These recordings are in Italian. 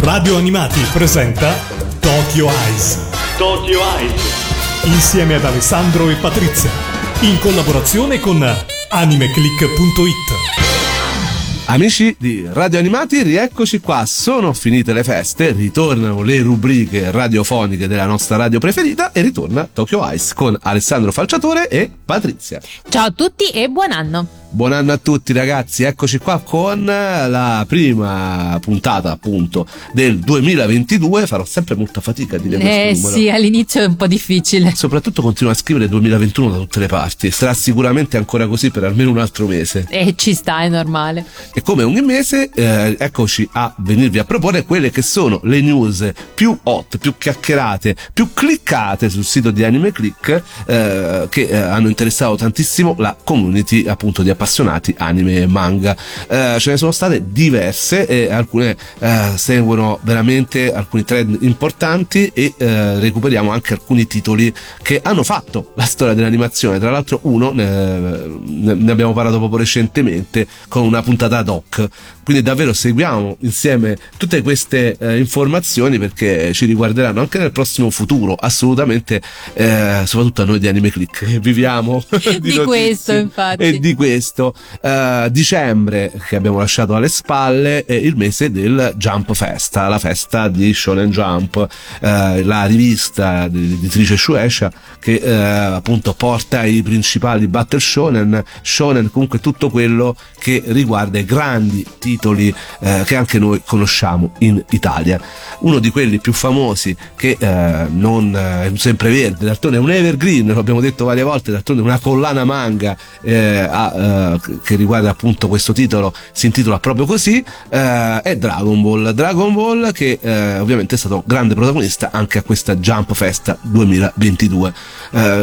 Radio Animati presenta Tokyo Eyes. Tokyo Eyes. Insieme ad Alessandro e Patrizia. In collaborazione con animeclick.it. Amici di Radio Animati, rieccoci qua, sono finite le feste, ritornano le rubriche radiofoniche della nostra radio preferita e ritorna Tokyo Eyes con Alessandro Falciatore e Patrizia. Ciao a tutti e buon anno! Buon anno a tutti ragazzi, eccoci qua con la prima puntata appunto del 2022, farò sempre molta fatica a dire questo numero. Sì, all'inizio è un po' difficile. Soprattutto continua a scrivere 2021 da tutte le parti, sarà sicuramente ancora così per almeno un altro mese. E ci sta, è normale. E come ogni mese eccoci a venirvi a proporre quelle che sono le news più hot, più chiacchierate, più cliccate sul sito di Anime Click, che hanno interessato tantissimo la community appunto di appassionati anime e manga. Ce ne sono state diverse e alcune seguono veramente alcuni trend importanti e recuperiamo anche alcuni titoli che hanno fatto la storia dell'animazione. Tra l'altro uno ne abbiamo parlato proprio recentemente con una puntata ad hoc, quindi davvero seguiamo insieme tutte queste informazioni perché ci riguarderanno anche nel prossimo futuro assolutamente, soprattutto a noi di Anime Click viviamo di questo infatti e di questo dicembre che abbiamo lasciato alle spalle è il mese del Jump Festa, la festa di Shonen Jump, la rivista dell'editrice Shueisha che appunto porta i principali battle shonen, comunque tutto quello che riguarda i grandi titoli che anche noi conosciamo in Italia. Uno di quelli più famosi che non è sempre verde, d'altronde è un evergreen, lo abbiamo detto varie volte, d'altronde è una collana manga che riguarda appunto questo titolo, si intitola proprio così, è Dragon Ball che ovviamente è stato grande protagonista anche a questa Jump Festa 2022,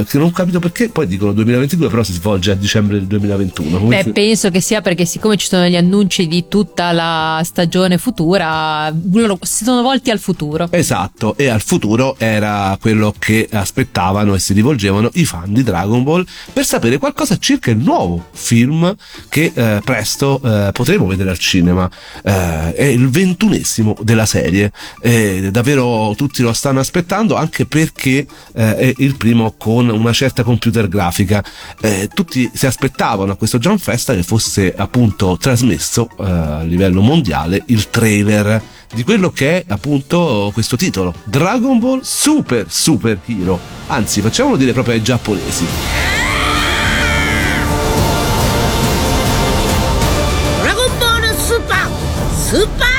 che non capito perché poi dicono 2022 però si svolge a dicembre del 2021. Beh, penso che sia perché siccome ci sono gli annunci di tutta la stagione futura loro si sono volti al futuro. Esatto, e al futuro era quello che aspettavano e si rivolgevano i fan di Dragon Ball per sapere qualcosa circa il nuovo film che presto potremo vedere al cinema, è il 21° della serie, davvero tutti lo stanno aspettando anche perché è il primo con una certa computer grafica, tutti si aspettavano a questo Jump Festa che fosse appunto trasmesso a livello mondiale il trailer di quello che è appunto questo titolo Dragon Ball Super Super Hero, anzi facciamolo dire proprio ai giapponesi. Superhero!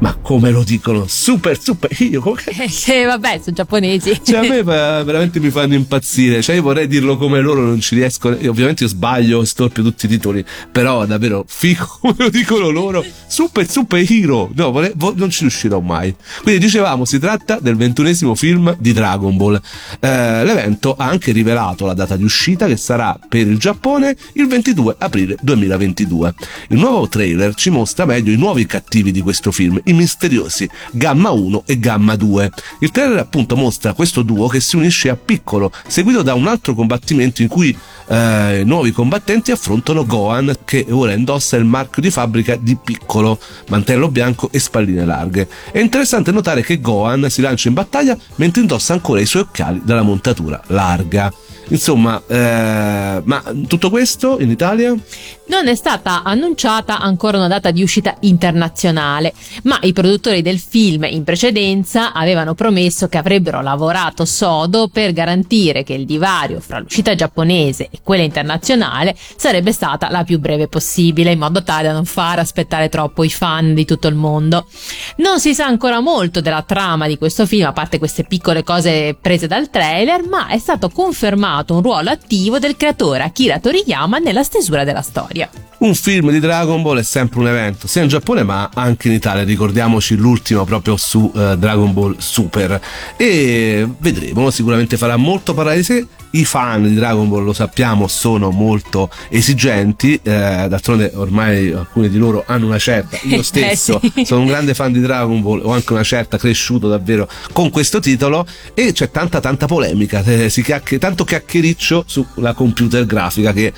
Ma come lo dicono? Superhero? Vabbè, sono giapponesi. Cioè, a me veramente mi fanno impazzire. Cioè, io vorrei dirlo come loro, non ci riesco. Ovviamente io sbaglio, storpio tutti i titoli. Però, davvero, figo come lo dicono loro. Superhero! No, non ci riuscirò mai. Quindi, dicevamo, si tratta del 21° film di Dragon Ball. L'evento ha anche rivelato la data di uscita, che sarà per il Giappone il 22 aprile 2022. Il nuovo trailer ci mostra meglio i nuovi cattivi di questo film, i misteriosi Gamma 1 e Gamma 2. Il trailer appunto mostra questo duo che si unisce a Piccolo, seguito da un altro combattimento in cui i nuovi combattenti affrontano Gohan, che ora indossa il marchio di fabbrica di Piccolo, mantello bianco e spalline larghe. È interessante notare che Gohan si lancia in battaglia mentre indossa ancora i suoi occhiali dalla montatura larga. Insomma, ma tutto questo in Italia? Non è stata annunciata ancora una data di uscita internazionale, ma i produttori del film in precedenza avevano promesso che avrebbero lavorato sodo per garantire che il divario fra l'uscita giapponese e quella internazionale sarebbe stata la più breve possibile, in modo tale da non far aspettare troppo i fan di tutto il mondo. Non si sa ancora molto della trama di questo film, a parte queste piccole cose prese dal trailer, ma è stato confermato un ruolo attivo del creatore Akira Toriyama nella stesura della storia. Un film di Dragon Ball è sempre un evento, sia in Giappone ma anche in Italia, ricordiamoci l'ultimo proprio su Dragon Ball Super, e vedremo, sicuramente farà molto parlare di sé. I fan di Dragon Ball, lo sappiamo, sono molto esigenti, d'altronde ormai alcuni di loro hanno una certa, io stesso sì. Sono un grande fan di Dragon Ball, ho anche una certa, cresciuto davvero con questo titolo, e c'è tanta polemica, tanto chiacchierare chiacchiericcio sulla computer grafica che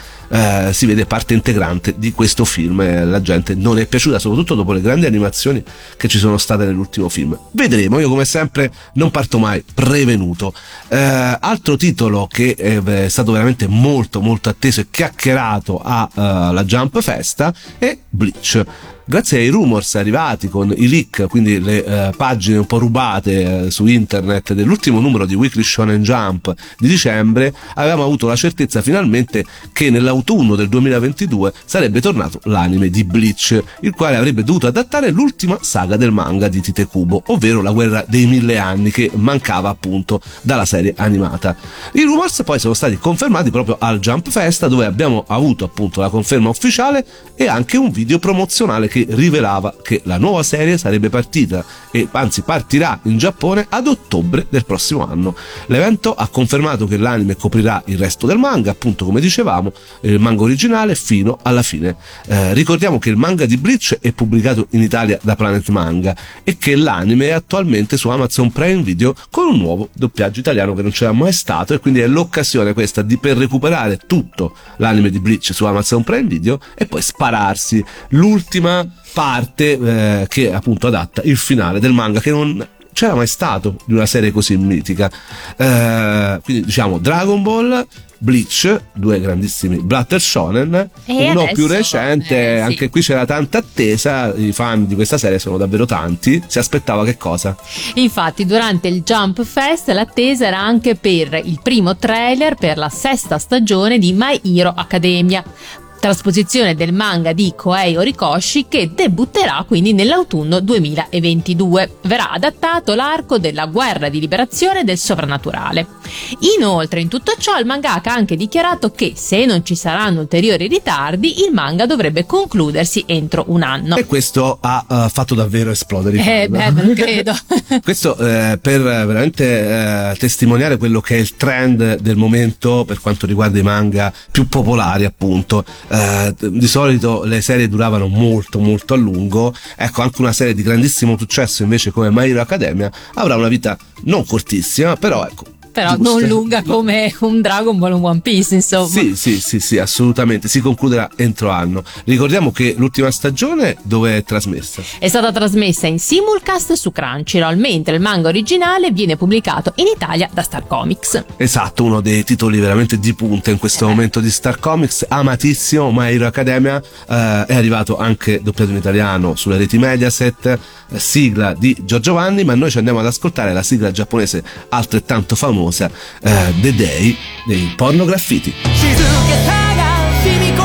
si vede parte integrante di questo film. La gente non è piaciuta, soprattutto dopo le grandi animazioni che ci sono state nell'ultimo film. Vedremo, io come sempre non parto mai prevenuto. Altro titolo che è stato veramente molto molto atteso e chiacchierato alla Jump Festa è Bleach. Grazie ai rumors arrivati con i leak, quindi le pagine un po' rubate su internet dell'ultimo numero di Weekly Shonen Jump di dicembre, avevamo avuto la certezza finalmente che nell'autunno del 2022 sarebbe tornato l'anime di Bleach, il quale avrebbe dovuto adattare l'ultima saga del manga di Tite Kubo, ovvero la guerra dei 1000 anni, che mancava appunto dalla serie animata. I rumors poi sono stati confermati proprio al Jump Festa, dove abbiamo avuto appunto la conferma ufficiale e anche un video promozionale che rivelava che la nuova serie sarebbe partita, e anzi partirà in Giappone ad ottobre del prossimo anno. L'evento ha confermato che l'anime coprirà il resto del manga, appunto come dicevamo, il manga originale fino alla fine. Ricordiamo che il manga di Bleach è pubblicato in Italia da Planet Manga e che l'anime è attualmente su Amazon Prime Video con un nuovo doppiaggio italiano che non c'era mai stato, e quindi è l'occasione questa per recuperare tutto l'anime di Bleach su Amazon Prime Video e poi spararsi l'ultima parte che appunto adatta il finale del manga, che non c'era mai stato di una serie così mitica. Quindi diciamo Dragon Ball, Bleach, due grandissimi Blatter Shonen, e uno più recente, sì. Anche qui c'era tanta attesa, i fan di questa serie sono davvero tanti, si aspettava che cosa? Infatti durante il Jump Fest l'attesa era anche per il primo trailer per la 6ª stagione di My Hero Academia, trasposizione del manga di Kohei Horikoshi, che debutterà quindi nell'autunno 2022. Verrà adattato l'arco della guerra di liberazione del sovrannaturale. Inoltre, in tutto ciò, il mangaka ha anche dichiarato che, se non ci saranno ulteriori ritardi, il manga dovrebbe concludersi entro un anno. E questo ha fatto davvero esplodere i fan. Non credo. Questo per veramente testimoniare quello che è il trend del momento per quanto riguarda i manga più popolari, appunto. Di solito le serie duravano molto molto a lungo, ecco, anche una serie di grandissimo successo invece come My Hero Academia avrà una vita non cortissima, però ecco, però giusto, non lunga come un Dragon Ball, un One Piece, insomma. Sì, assolutamente, si concluderà entro anno. Ricordiamo che l'ultima stagione dove è trasmessa? È stata trasmessa in simulcast su Crunchyroll, mentre il manga originale viene pubblicato in Italia da Star Comics. Esatto, uno dei titoli veramente di punta in questo momento di Star Comics, amatissimo. My Hero Academia è arrivato anche doppiato in italiano sulle reti Mediaset, sigla di Giorgio Vanni, ma noi ci andiamo ad ascoltare la sigla giapponese altrettanto famosa, The Day dei Porno Graffiti. Thank you.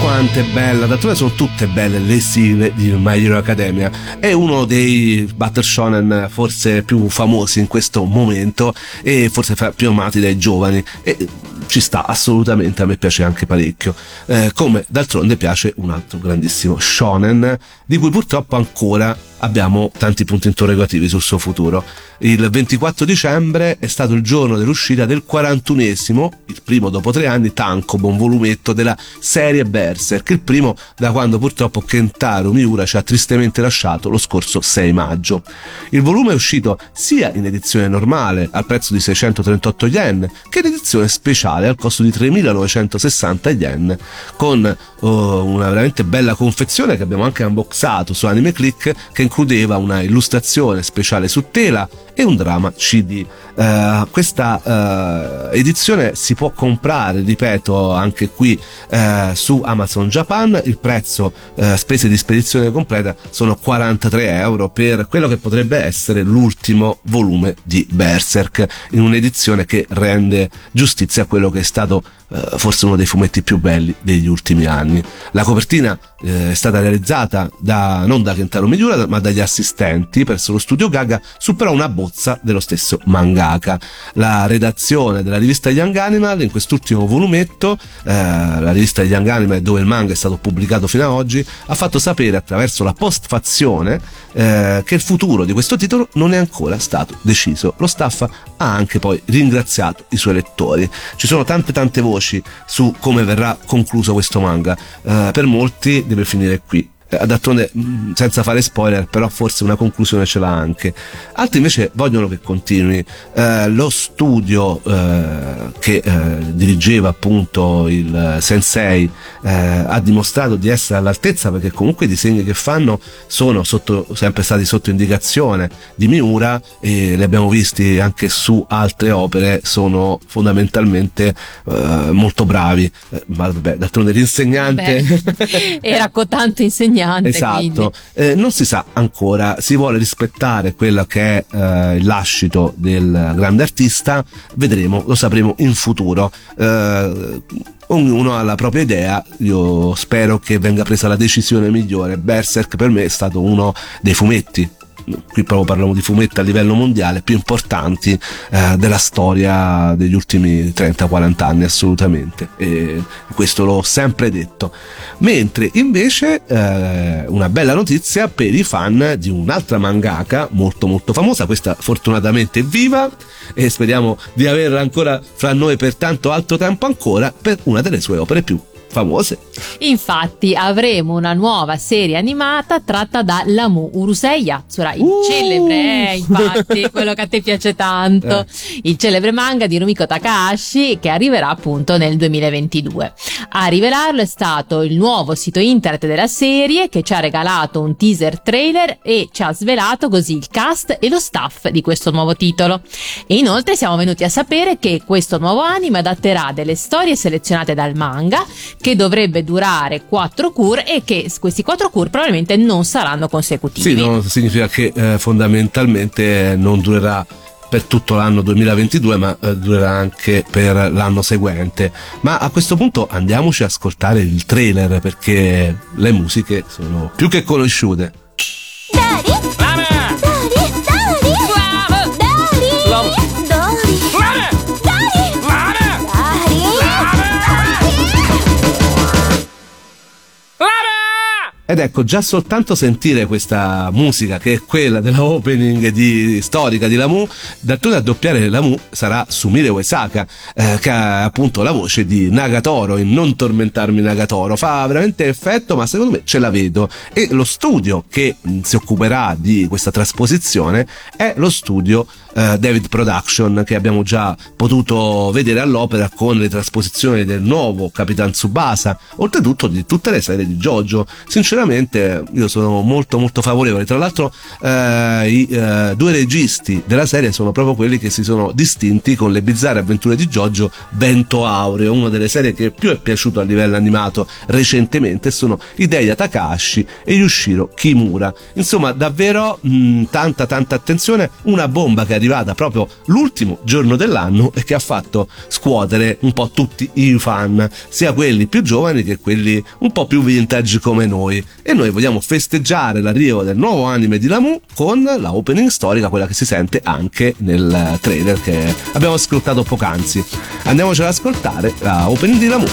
Quanto è bella, d'altronde sono tutte belle le sigle di My Hero Academia. È uno dei battle shonen forse più famosi in questo momento e forse più amati dai giovani, e ci sta assolutamente, a me piace anche parecchio, come d'altronde piace un altro grandissimo shonen di cui purtroppo ancora abbiamo tanti punti interrogativi sul suo futuro. Il 24 dicembre è stato il giorno dell'uscita del 41esimo, il primo dopo 3 anni, tankobon, volumetto della serie Berserk, il primo da quando purtroppo Kentaro Miura ci ha tristemente lasciato lo scorso 6 maggio. Il volume è uscito sia in edizione normale al prezzo di 638 yen che in edizione speciale al costo di 3.960 yen, con una veramente bella confezione che abbiamo anche unboxato su Anime Click, che includeva una illustrazione speciale su tela e un drama CD. Questa edizione si può comprare, ripeto, anche qui su Amazon Japan. Il prezzo, spese di spedizione completa, sono 43 euro, per quello che potrebbe essere l'ultimo volume di Berserk, in un'edizione che rende giustizia a quello che è stato forse uno dei fumetti più belli degli ultimi anni. La copertina è stata realizzata non da Kentaro Miura, ma dagli assistenti presso lo studio Gaga, su però una bozza dello stesso mangaka. La redazione della rivista Young Animal, in quest'ultimo volumetto, la rivista Young Animal dove il manga è stato pubblicato fino ad oggi, ha fatto sapere attraverso la postfazione che il futuro di questo titolo non è ancora stato deciso. Lo staff ha anche poi ringraziato i suoi lettori. Ci sono tante voci su come verrà concluso questo manga, per molti deve finire qui, d'altronde senza fare spoiler, però forse una conclusione ce l'ha anche, altri invece vogliono che continui. Lo studio che dirigeva appunto il sensei ha dimostrato di essere all'altezza, perché comunque i disegni che fanno sono sempre stati sotto indicazione di Miura, e li abbiamo visti anche su altre opere, sono fondamentalmente molto bravi, ma vabbè, d'altronde l'insegnante era cotante insegnante. Esatto, non si sa ancora, si vuole rispettare quello che è il lascito del grande artista, vedremo, lo sapremo in futuro. Ognuno ha la propria idea, io spero che venga presa la decisione migliore. Berserk per me è stato uno dei fumetti, qui proprio parliamo di fumetti a livello mondiale, più importanti della storia degli ultimi 30-40 anni assolutamente, e questo l'ho sempre detto. Mentre invece una bella notizia per i fan di un'altra mangaka molto famosa, questa fortunatamente è viva e speriamo di averla ancora fra noi per tanto altro tempo ancora, per una delle sue opere più famose. Infatti avremo una nuova serie animata tratta da Lamu Urusei Yatsura, il celebre, infatti quello che a te piace tanto, il celebre manga di Rumiko Takahashi, che arriverà appunto nel 2022. A rivelarlo è stato il nuovo sito internet della serie, che ci ha regalato un teaser trailer e ci ha svelato così il cast e lo staff di questo nuovo titolo. E inoltre siamo venuti a sapere che questo nuovo anime adatterà delle storie selezionate dal manga, che dovrebbe durare 4 cure, e che questi 4 cure probabilmente non saranno consecutivi. Sì, no, significa che fondamentalmente non durerà per tutto l'anno 2022, ma durerà anche per l'anno seguente. Ma a questo punto andiamoci ad ascoltare il trailer, perché le musiche sono più che conosciute. Ed ecco, già soltanto sentire questa musica, che è quella della opening storica di Lamu, d'altronde a doppiare Lamu sarà Sumire Uesaka, che ha appunto la voce di Nagatoro in Non tormentarmi Nagatoro, fa veramente effetto, ma secondo me ce la vedo. E lo studio che si occuperà di questa trasposizione è lo studio David Production, che abbiamo già potuto vedere all'opera con le trasposizioni del nuovo Capitan Tsubasa, oltretutto di tutte le serie di JoJo. Sinceramente sinceramente io sono molto molto favorevole. Tra l'altro i due registi della serie sono proprio quelli che si sono distinti con le bizzarre avventure di Giorgio, Vento Aureo, una delle serie che più è piaciuto a livello animato recentemente. Sono Hideya Takahashi e Yushiro Kimura. Insomma, davvero tanta attenzione, una bomba che è arrivata proprio l'ultimo giorno dell'anno e che ha fatto scuotere un po' tutti i fan, sia quelli più giovani che quelli un po' più vintage come noi. E noi vogliamo festeggiare l'arrivo del nuovo anime di Lamu con la opening storica, quella che si sente anche nel trailer che abbiamo ascoltato poc'anzi. Andiamoci ad ascoltare la opening di Lamu.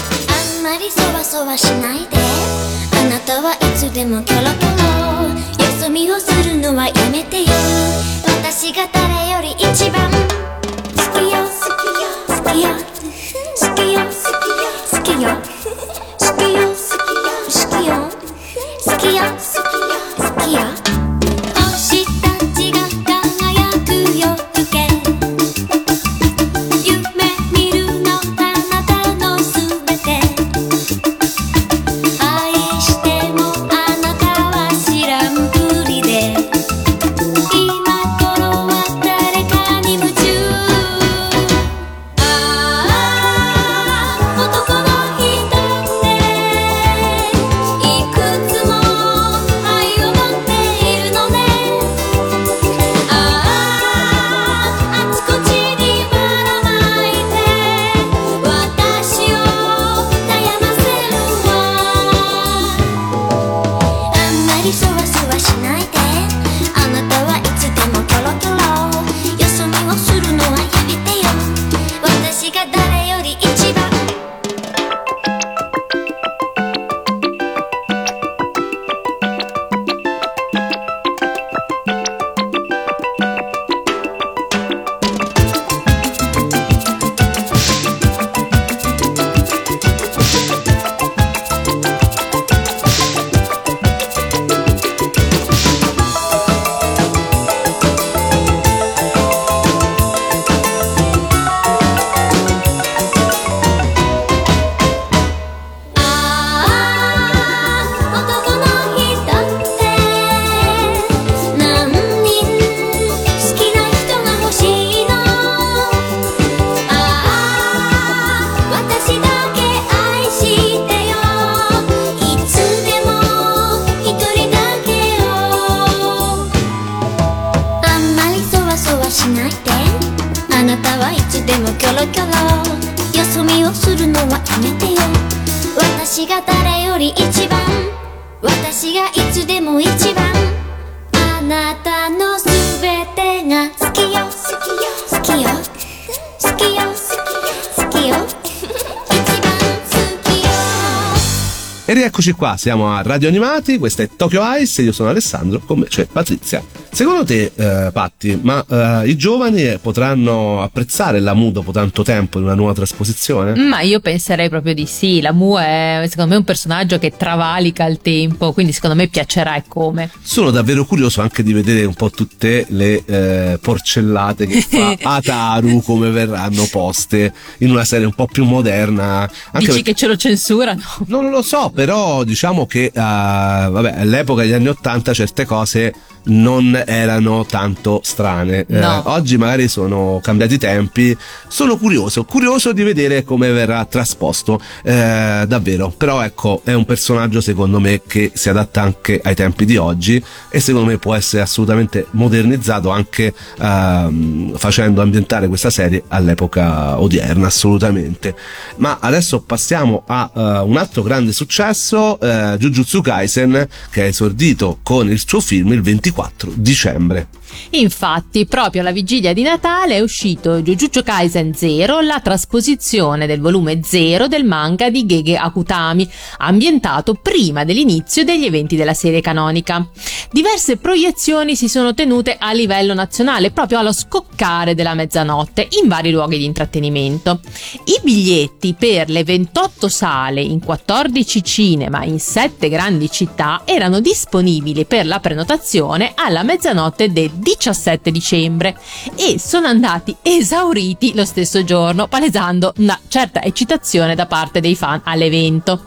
。Qua siamo a Radio Animati, questa è Tokyo Eyes e io sono Alessandro, con me c'è Patrizia. Secondo te, Patti, ma i giovani potranno apprezzare Lamu dopo tanto tempo di una nuova trasposizione? Ma io penserei proprio di sì. Lamu è secondo me un personaggio che travalica il tempo, quindi secondo me piacerà e come. Sono davvero curioso anche di vedere un po' tutte le porcellate che fa Ataru, come verranno poste in una serie un po' più moderna. Anche dici che ce lo censurano? Non lo so, però diciamo che all'epoca degli anni '80 certe cose non erano tanto strane, no. Oggi magari sono cambiati i tempi. Sono curioso di vedere come verrà trasposto, davvero. Però ecco, è un personaggio secondo me che si adatta anche ai tempi di oggi e secondo me può essere assolutamente modernizzato anche facendo ambientare questa serie all'epoca odierna, assolutamente. Ma adesso passiamo a un altro grande successo, Jujutsu Kaisen, che ha esordito con il suo film il 24 dicembre. Infatti, proprio alla vigilia di Natale è uscito Jujutsu Kaisen 0, la trasposizione del volume 0 del manga di Gege Akutami, ambientato prima dell'inizio degli eventi della serie canonica. Diverse proiezioni si sono tenute a livello nazionale proprio allo scoccare della mezzanotte in vari luoghi di intrattenimento. I biglietti per le 28 sale in 14 cinema in 7 grandi città erano disponibili per la prenotazione alla mezzanotte del 17 dicembre e sono andati esauriti lo stesso giorno, palesando una certa eccitazione da parte dei fan all'evento.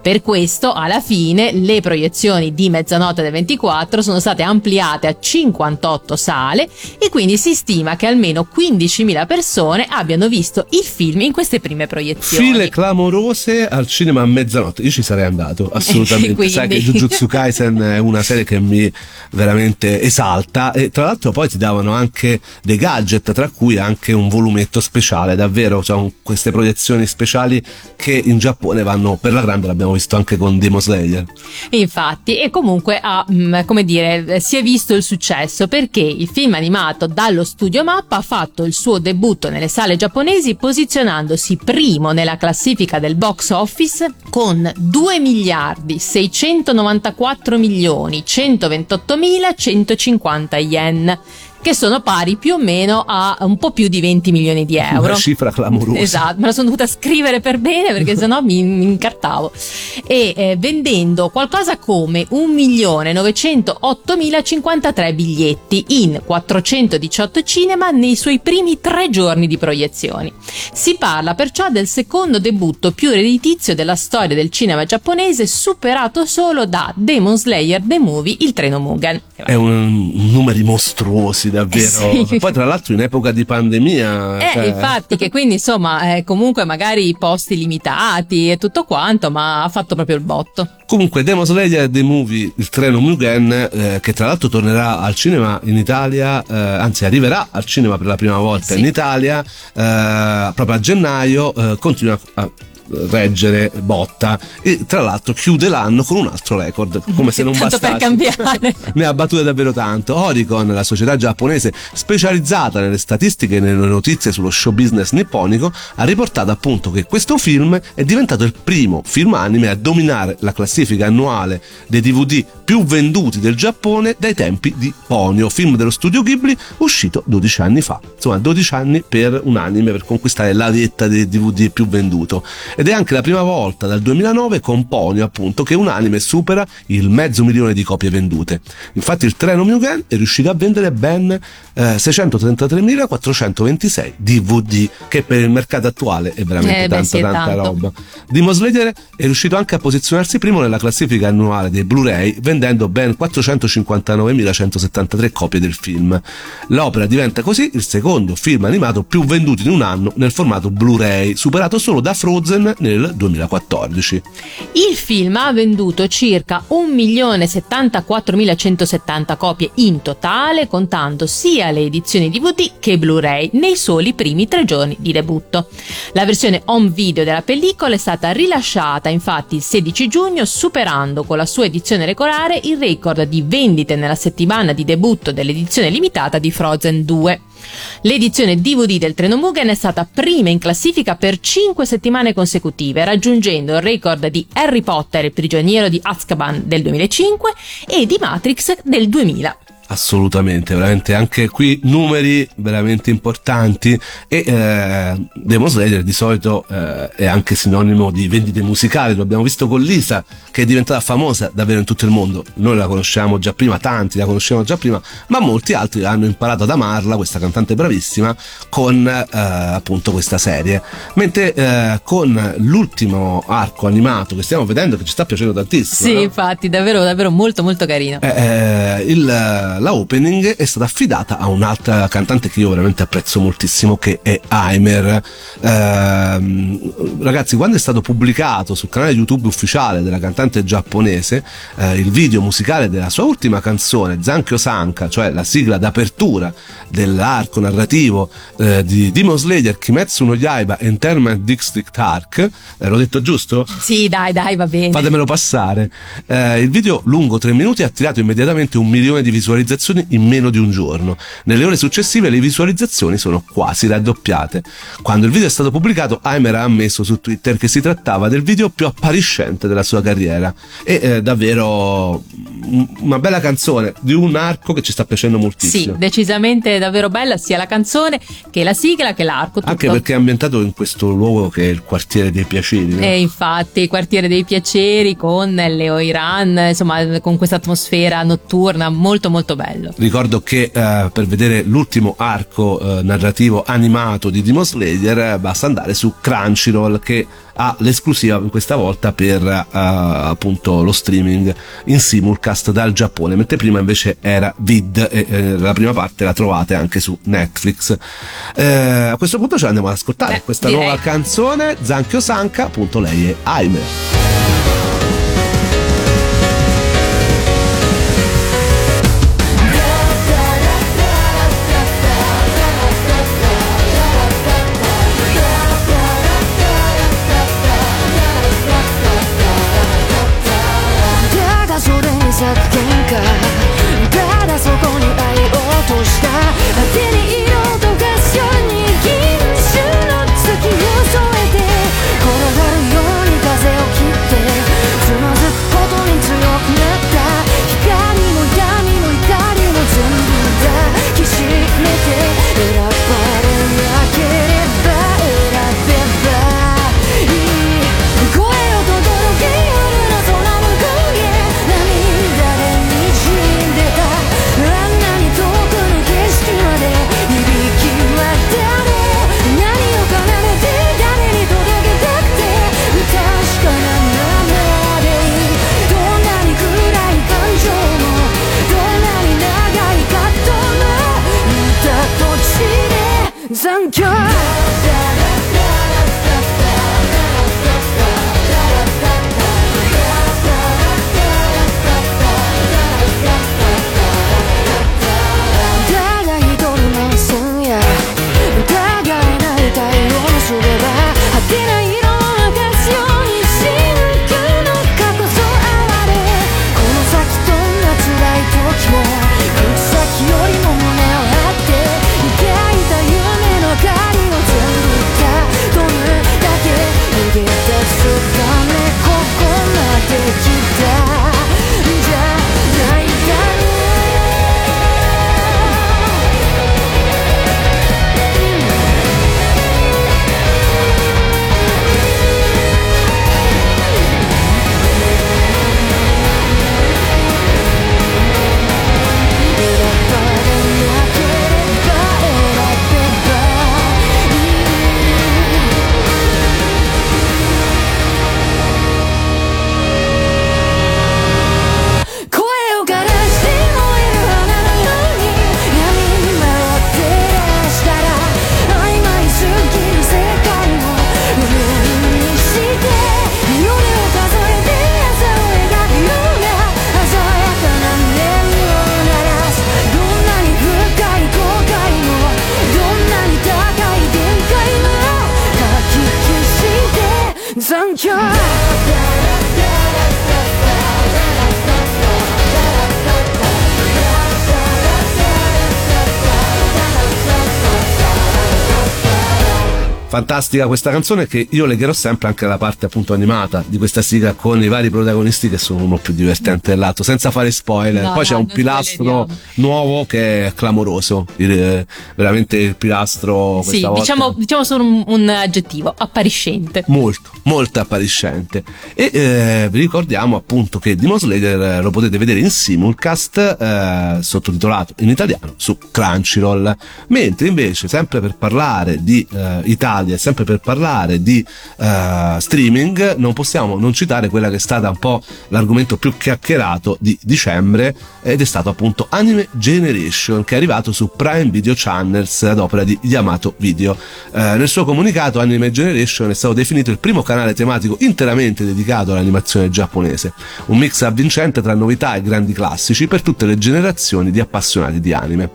Per questo alla fine le proiezioni di Mezzanotte del 24 sono state ampliate a 58 sale e quindi si stima che almeno 15.000 persone abbiano visto il film in queste prime proiezioni. File clamorose al cinema a mezzanotte, io ci sarei andato assolutamente. Quindi... sai che Jujutsu Kaisen è una serie che mi veramente esalta, e tra l'altro poi ti davano anche dei gadget, tra cui anche un volumetto speciale, davvero sono queste proiezioni speciali che in Giappone vanno per la grande, l'abbiamo visto anche con Demon Slayer. Infatti, e comunque si è visto il successo, perché il film animato dallo studio Mappa ha fatto il suo debutto nelle sale giapponesi posizionandosi primo nella classifica del box office con 2.694.128.150 yen, che sono pari più o meno a un po' più di 20 milioni di euro. Una cifra clamorosa. Esatto, me la sono dovuta scrivere per bene perché sennò mi incartavo. E vendendo qualcosa come 1.908.053 biglietti in 418 cinema nei suoi primi 3 giorni di proiezioni. Si parla perciò del secondo debutto più redditizio della storia del cinema giapponese, superato solo da Demon Slayer The Movie Il treno Mugen. È un numeri mostruosi, davvero. Sì. Poi tra l'altro in epoca di pandemia, infatti, che quindi insomma comunque magari posti limitati e tutto quanto, ma ha fatto proprio il botto. Comunque Demon Slayer The Movie Il treno Mugen, che tra l'altro tornerà al cinema in Italia, anzi arriverà al cinema per la prima volta in Italia proprio a gennaio, continua a reggere botta e tra l'altro chiude l'anno con un altro record, come se non bastasse, tanto per cambiare. Ne ha battute davvero tanto. Oricon, la società giapponese specializzata nelle statistiche e nelle notizie sullo show business nipponico, ha riportato appunto che questo film è diventato il primo film anime a dominare la classifica annuale dei DVD più venduti del Giappone dai tempi di Ponyo, film dello studio Ghibli uscito 12 anni fa. Insomma, 12 anni per un anime per conquistare la vetta dei DVD più venduto. Ed è anche la prima volta dal 2009 con Ponyo, appunto, che un anime supera il 500.000 di copie vendute. Infatti il treno Mugen è riuscito a vendere ben 633.426 DVD, che per il mercato attuale è veramente tanta roba. Demon Slayer è riuscito anche a posizionarsi primo nella classifica annuale dei Blu-ray, vendendo ben 459.173 copie del film. L'opera diventa così il secondo film animato più venduto in un anno nel formato Blu-ray, superato solo da Frozen nel 2014. Il film ha venduto circa 1.074.170 copie in totale, contando sia le edizioni DVD che Blu-ray, nei soli primi 3 giorni di debutto. La versione home video della pellicola è stata rilasciata infatti il 16 giugno, superando con la sua edizione regolare il record di vendite nella settimana di debutto dell'edizione limitata di Frozen 2. L'edizione DVD del treno Mugen è stata prima in classifica per 5 settimane consecutive, raggiungendo il record di Harry Potter e il prigioniero di Azkaban del 2005 e di Matrix del 2000. Assolutamente, veramente anche qui numeri veramente importanti. E Demon Slayer di solito è anche sinonimo di vendite musicali, lo abbiamo visto con Lisa, che è diventata famosa davvero in tutto il mondo. Noi la conosciamo già prima, tanti la conoscevano già prima, ma molti altri hanno imparato ad amarla, questa cantante bravissima, con appunto questa serie. Mentre con l'ultimo arco animato che stiamo vedendo, che ci sta piacendo tantissimo. Sì, no? Infatti, davvero davvero molto molto carino. La opening è stata affidata a un'altra cantante che io veramente apprezzo moltissimo, che è Aimer. Ragazzi, quando è stato pubblicato sul canale YouTube ufficiale della cantante giapponese il video musicale della sua ultima canzone, Zankyo Sanka, cioè la sigla d'apertura dell'arco narrativo di Demon Slayer Kimetsu no Yaiba Entertainment District Arc, l'ho detto giusto? Sì, dai, va bene, fatemelo passare. Il video, lungo 3 minuti, ha attirato immediatamente 1 milione di visualizzazioni in meno di un giorno. Nelle ore successive le visualizzazioni sono quasi raddoppiate. Quando il video è stato pubblicato, Aimer ha ammesso su Twitter che si trattava del video più appariscente della sua carriera. E davvero una bella canzone di un arco che ci sta piacendo moltissimo. Sì, decisamente davvero bella sia la canzone che la sigla che l'arco tutto. Anche perché è ambientato in questo luogo che è il quartiere dei piaceri, no? E infatti il quartiere dei piaceri, con le Oiran, insomma, con questa atmosfera notturna molto molto bello. Ricordo che per vedere l'ultimo arco narrativo animato di Demon Slayer basta andare su Crunchyroll, che ha l'esclusiva questa volta per appunto lo streaming in simulcast dal Giappone, mentre prima invece era Vid, e la prima parte la trovate anche su Netflix. A questo punto ce l'andiamo ad ascoltare, questa nuova canzone Zankyo Sanka, appunto lei è Aimer. Fantastica questa canzone, che io legherò sempre anche alla parte appunto animata di questa sigla con i vari protagonisti che sono uno più divertente dell'altro, senza fare spoiler. No, poi c'è un pilastro nuovo che è clamoroso, veramente il pilastro questa volta. Diciamo solo un aggettivo, appariscente, molto appariscente. E vi ricordiamo appunto che Demon Slayer lo potete vedere in simulcast sottotitolato in italiano su Crunchyroll, mentre invece sempre per parlare di Italia, sempre per parlare di streaming, non possiamo non citare quella che è stata un po' l'argomento più chiacchierato di dicembre, ed è stato appunto Anime Generation, che è arrivato su Prime Video Channels ad opera di Yamato Video. Nel suo comunicato Anime Generation è stato definito il primo canale tematico interamente dedicato all'animazione giapponese, un mix avvincente tra novità e grandi classici per tutte le generazioni di appassionati di anime.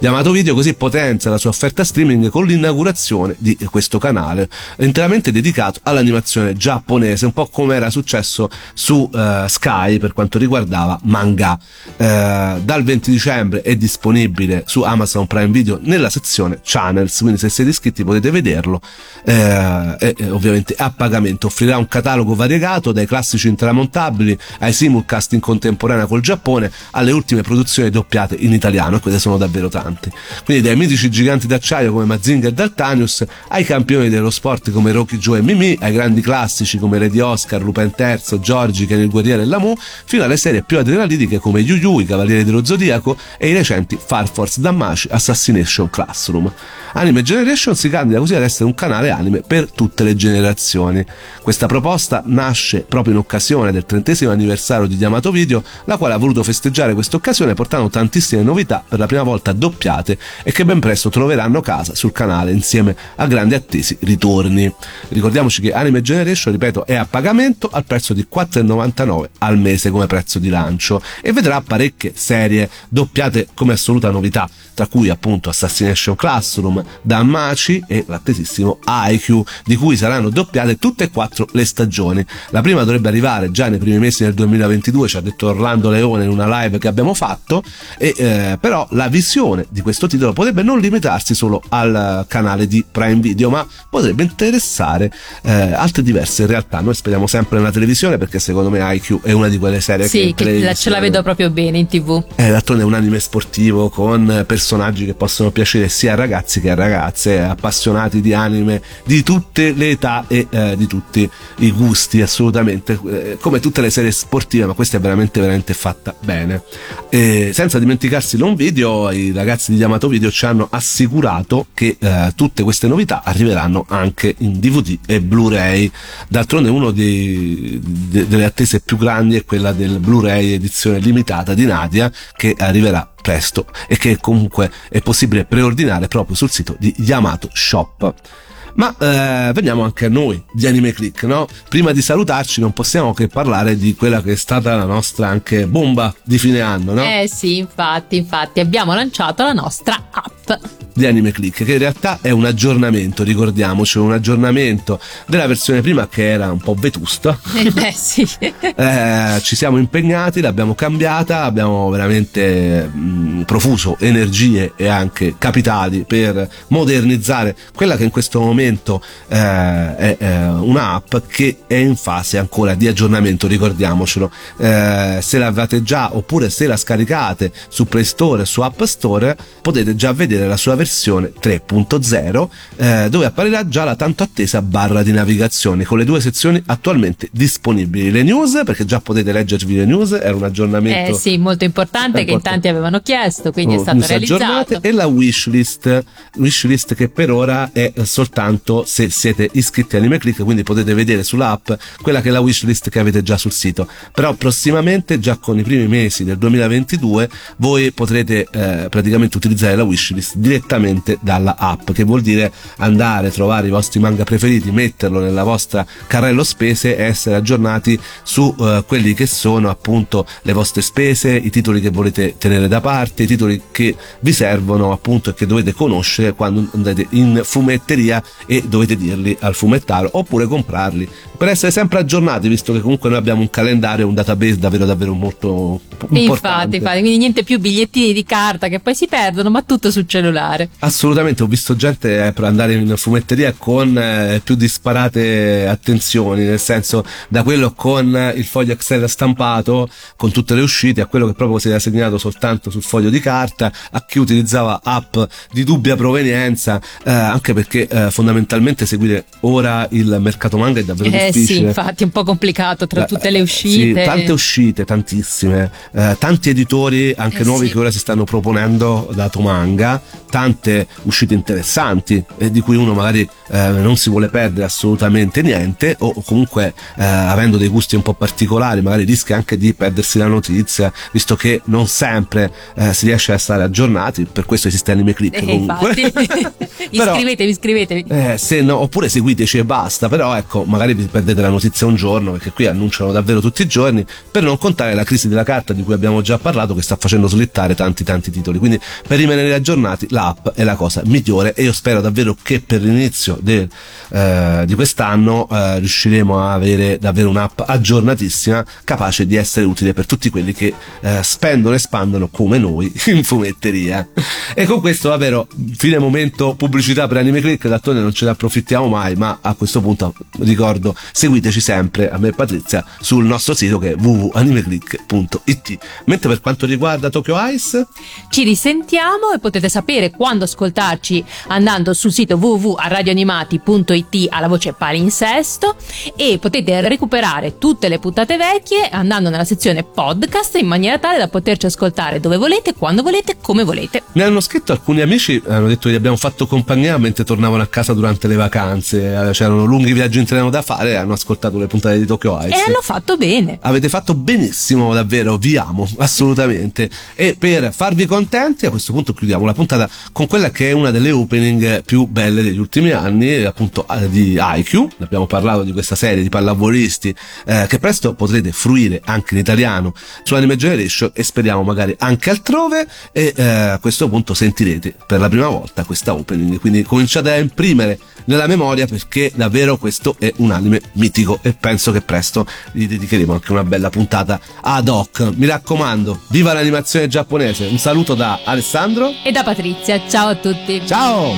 Yamato Video così potenzia la sua offerta streaming con l'inaugurazione di questo canale interamente dedicato all'animazione giapponese, un po' come era successo su Sky per quanto riguardava manga. Dal 20 dicembre è disponibile su Amazon Prime Video nella sezione Channels, quindi se siete iscritti potete vederlo, e ovviamente a pagamento. Offrirà un catalogo variegato dai classici intramontabili ai simulcast in contemporanea col Giappone alle ultime produzioni doppiate in italiano, e queste sono davvero tante, quindi dai mitici giganti d'acciaio come Mazinger e Daltanius ai campioni dello sport come Rocky Joe e Mimì, ai grandi classici come Lady Oscar, Lupin III, Giorgi, che il guerriere e Lamu, fino alle serie più adrenaliniche come Yu Yu, i Cavalieri dello Zodiaco e i recenti Fire Force Danmachi, Assassination Classroom. Anime Generation si candida così ad essere un canale anime per tutte le generazioni, Questa proposta nasce proprio in occasione del 30° anniversario di Yamato Video, la quale ha voluto festeggiare questa occasione portando tantissime novità per la prima volta doppiate e che ben presto troveranno casa sul canale insieme a grandi attesi ritorni. Ricordiamoci che Anime Generation, ripeto, è a pagamento al prezzo di €4,99 al mese come prezzo di lancio e vedrà parecchie serie doppiate come assoluta novità, tra cui appunto Assassination Classroom, Danmachi e l'attesissimo IQ, di cui saranno doppiate tutte e 4 le stagioni. La prima dovrebbe arrivare già nei primi mesi del 2022, ci ha detto Orlando Leone in una live che abbiamo fatto, e però la visione di questo titolo potrebbe non limitarsi solo al canale di Prime Video, ma potrebbe interessare altre diverse realtà. Noi speriamo sempre nella televisione, perché secondo me IQ è una di quelle serie che ce la vedo proprio bene in TV. D'altronde è un anime sportivo con personaggi che possono piacere sia a ragazzi che a ragazze, appassionati di anime di tutte le età e di tutti i gusti, assolutamente, come tutte le serie sportive, ma questa è veramente veramente fatta bene. E senza dimenticarsi l'on video, i ragazzi di Yamato Video ci hanno assicurato che tutte queste novità arriveranno anche in DVD e Blu-ray. D'altronde uno delle attese più grandi è quella del Blu-ray edizione limitata di Nadia, che arriverà presto e che comunque è possibile preordinare proprio sul sito di Yamato Shop. Ma veniamo anche a noi di Anime Click, no? Prima di salutarci non possiamo che parlare di quella che è stata la nostra anche bomba di fine anno, no? Sì, infatti abbiamo lanciato la nostra app di Anime Click, che in realtà è un aggiornamento, ricordiamoci, un aggiornamento della versione prima che era un po' vetusta. Sì. Ci siamo impegnati, l'abbiamo cambiata, abbiamo veramente profuso energie e anche capitali per modernizzare quella che in questo momento è un'app che è in fase ancora di aggiornamento, ricordiamocelo. Se l'avete già, oppure se la scaricate su Play Store, su App Store, potete già vedere la sua versione 3.0, dove apparirà già la tanto attesa barra di navigazione con le due sezioni attualmente disponibili, le news, perché già potete leggervi le news, era un aggiornamento molto importante che in tanti avevano chiesto, quindi è stato realizzato, e la wishlist che per ora è soltanto se siete iscritti a Anime Click, quindi potete vedere sull'app quella che è la wishlist che avete già sul sito. Però prossimamente, già con i primi mesi del 2022, voi potrete praticamente utilizzare la wishlist direttamente dalla app, che vuol dire andare a trovare i vostri manga preferiti, metterlo nella vostra carrello spese e essere aggiornati su quelli che sono appunto le vostre spese, i titoli che volete tenere da parte, i titoli che vi servono appunto e che dovete conoscere quando andate in fumetteria e dovete dirli al fumettaro, oppure comprarli, per essere sempre aggiornati, visto che comunque noi abbiamo un calendario, un database davvero molto importante. Infatti, quindi niente più bigliettini di carta che poi si perdono, ma tutto sul cellulare. Assolutamente, ho visto gente per andare in fumetteria con più disparate attenzioni, nel senso, da quello con il foglio Excel stampato con tutte le uscite, a quello che proprio si era segnato soltanto sul foglio di carta, a chi utilizzava app di dubbia provenienza, anche perché fondamentalmente seguire ora il mercato manga è davvero difficile. Sì, infatti è un po' complicato tra tutte le uscite. Sì, tante uscite, tantissime, tanti editori anche nuovi che ora si stanno proponendo dato manga, tante uscite interessanti di cui uno magari non si vuole perdere assolutamente niente, o comunque avendo dei gusti un po' particolari magari rischia anche di perdersi la notizia, visto che non sempre si riesce a stare aggiornati. Per questo esiste Anime Click, comunque. Però, iscrivetevi. Se no, oppure seguiteci e basta, però ecco, magari vi perdete la notizia un giorno, perché qui annunciano davvero tutti i giorni, per non contare la crisi della carta di cui abbiamo già parlato, che sta facendo slittare tanti titoli. Quindi per rimanere aggiornati l'app è la cosa migliore, e io spero davvero che per l'inizio di quest'anno riusciremo a avere davvero un'app aggiornatissima, capace di essere utile per tutti quelli che spendono e spandono come noi in fumetteria. E con questo davvero fine momento pubblicità per Anime Click, d'altronde non ce ne approfittiamo mai, ma a questo punto ricordo, seguiteci sempre, a me e Patrizia, sul nostro sito che è www.animeclick.it. tutti. Mentre per quanto riguarda Tokyo Eyes, ci risentiamo e potete sapere quando ascoltarci andando sul sito www.radioanimati.it alla voce palinsesto, e potete recuperare tutte le puntate vecchie andando nella sezione podcast, in maniera tale da poterci ascoltare dove volete, quando volete, come volete. Ne hanno scritto alcuni amici, hanno detto che gli abbiamo fatto compagnia mentre tornavano a casa durante le vacanze, c'erano lunghi viaggi in treno da fare, hanno ascoltato le puntate di Tokyo Eyes e hanno fatto bene. Avete fatto benissimo, davvero, vi amo assolutamente. E per farvi contenti a questo punto chiudiamo la puntata con quella che è una delle opening più belle degli ultimi anni, appunto di IQ. Abbiamo parlato di questa serie di pallavolisti che presto potrete fruire anche in italiano su Anime Generation e speriamo magari anche altrove, e a questo punto sentirete per la prima volta questa opening, quindi cominciate a imprimere nella memoria, perché davvero questo è un anime mitico e penso che presto gli dedicheremo anche una bella puntata ad hoc. Mi raccomando, viva l'animazione giapponese. Un saluto da Alessandro e da Patrizia, ciao a tutti, ciao.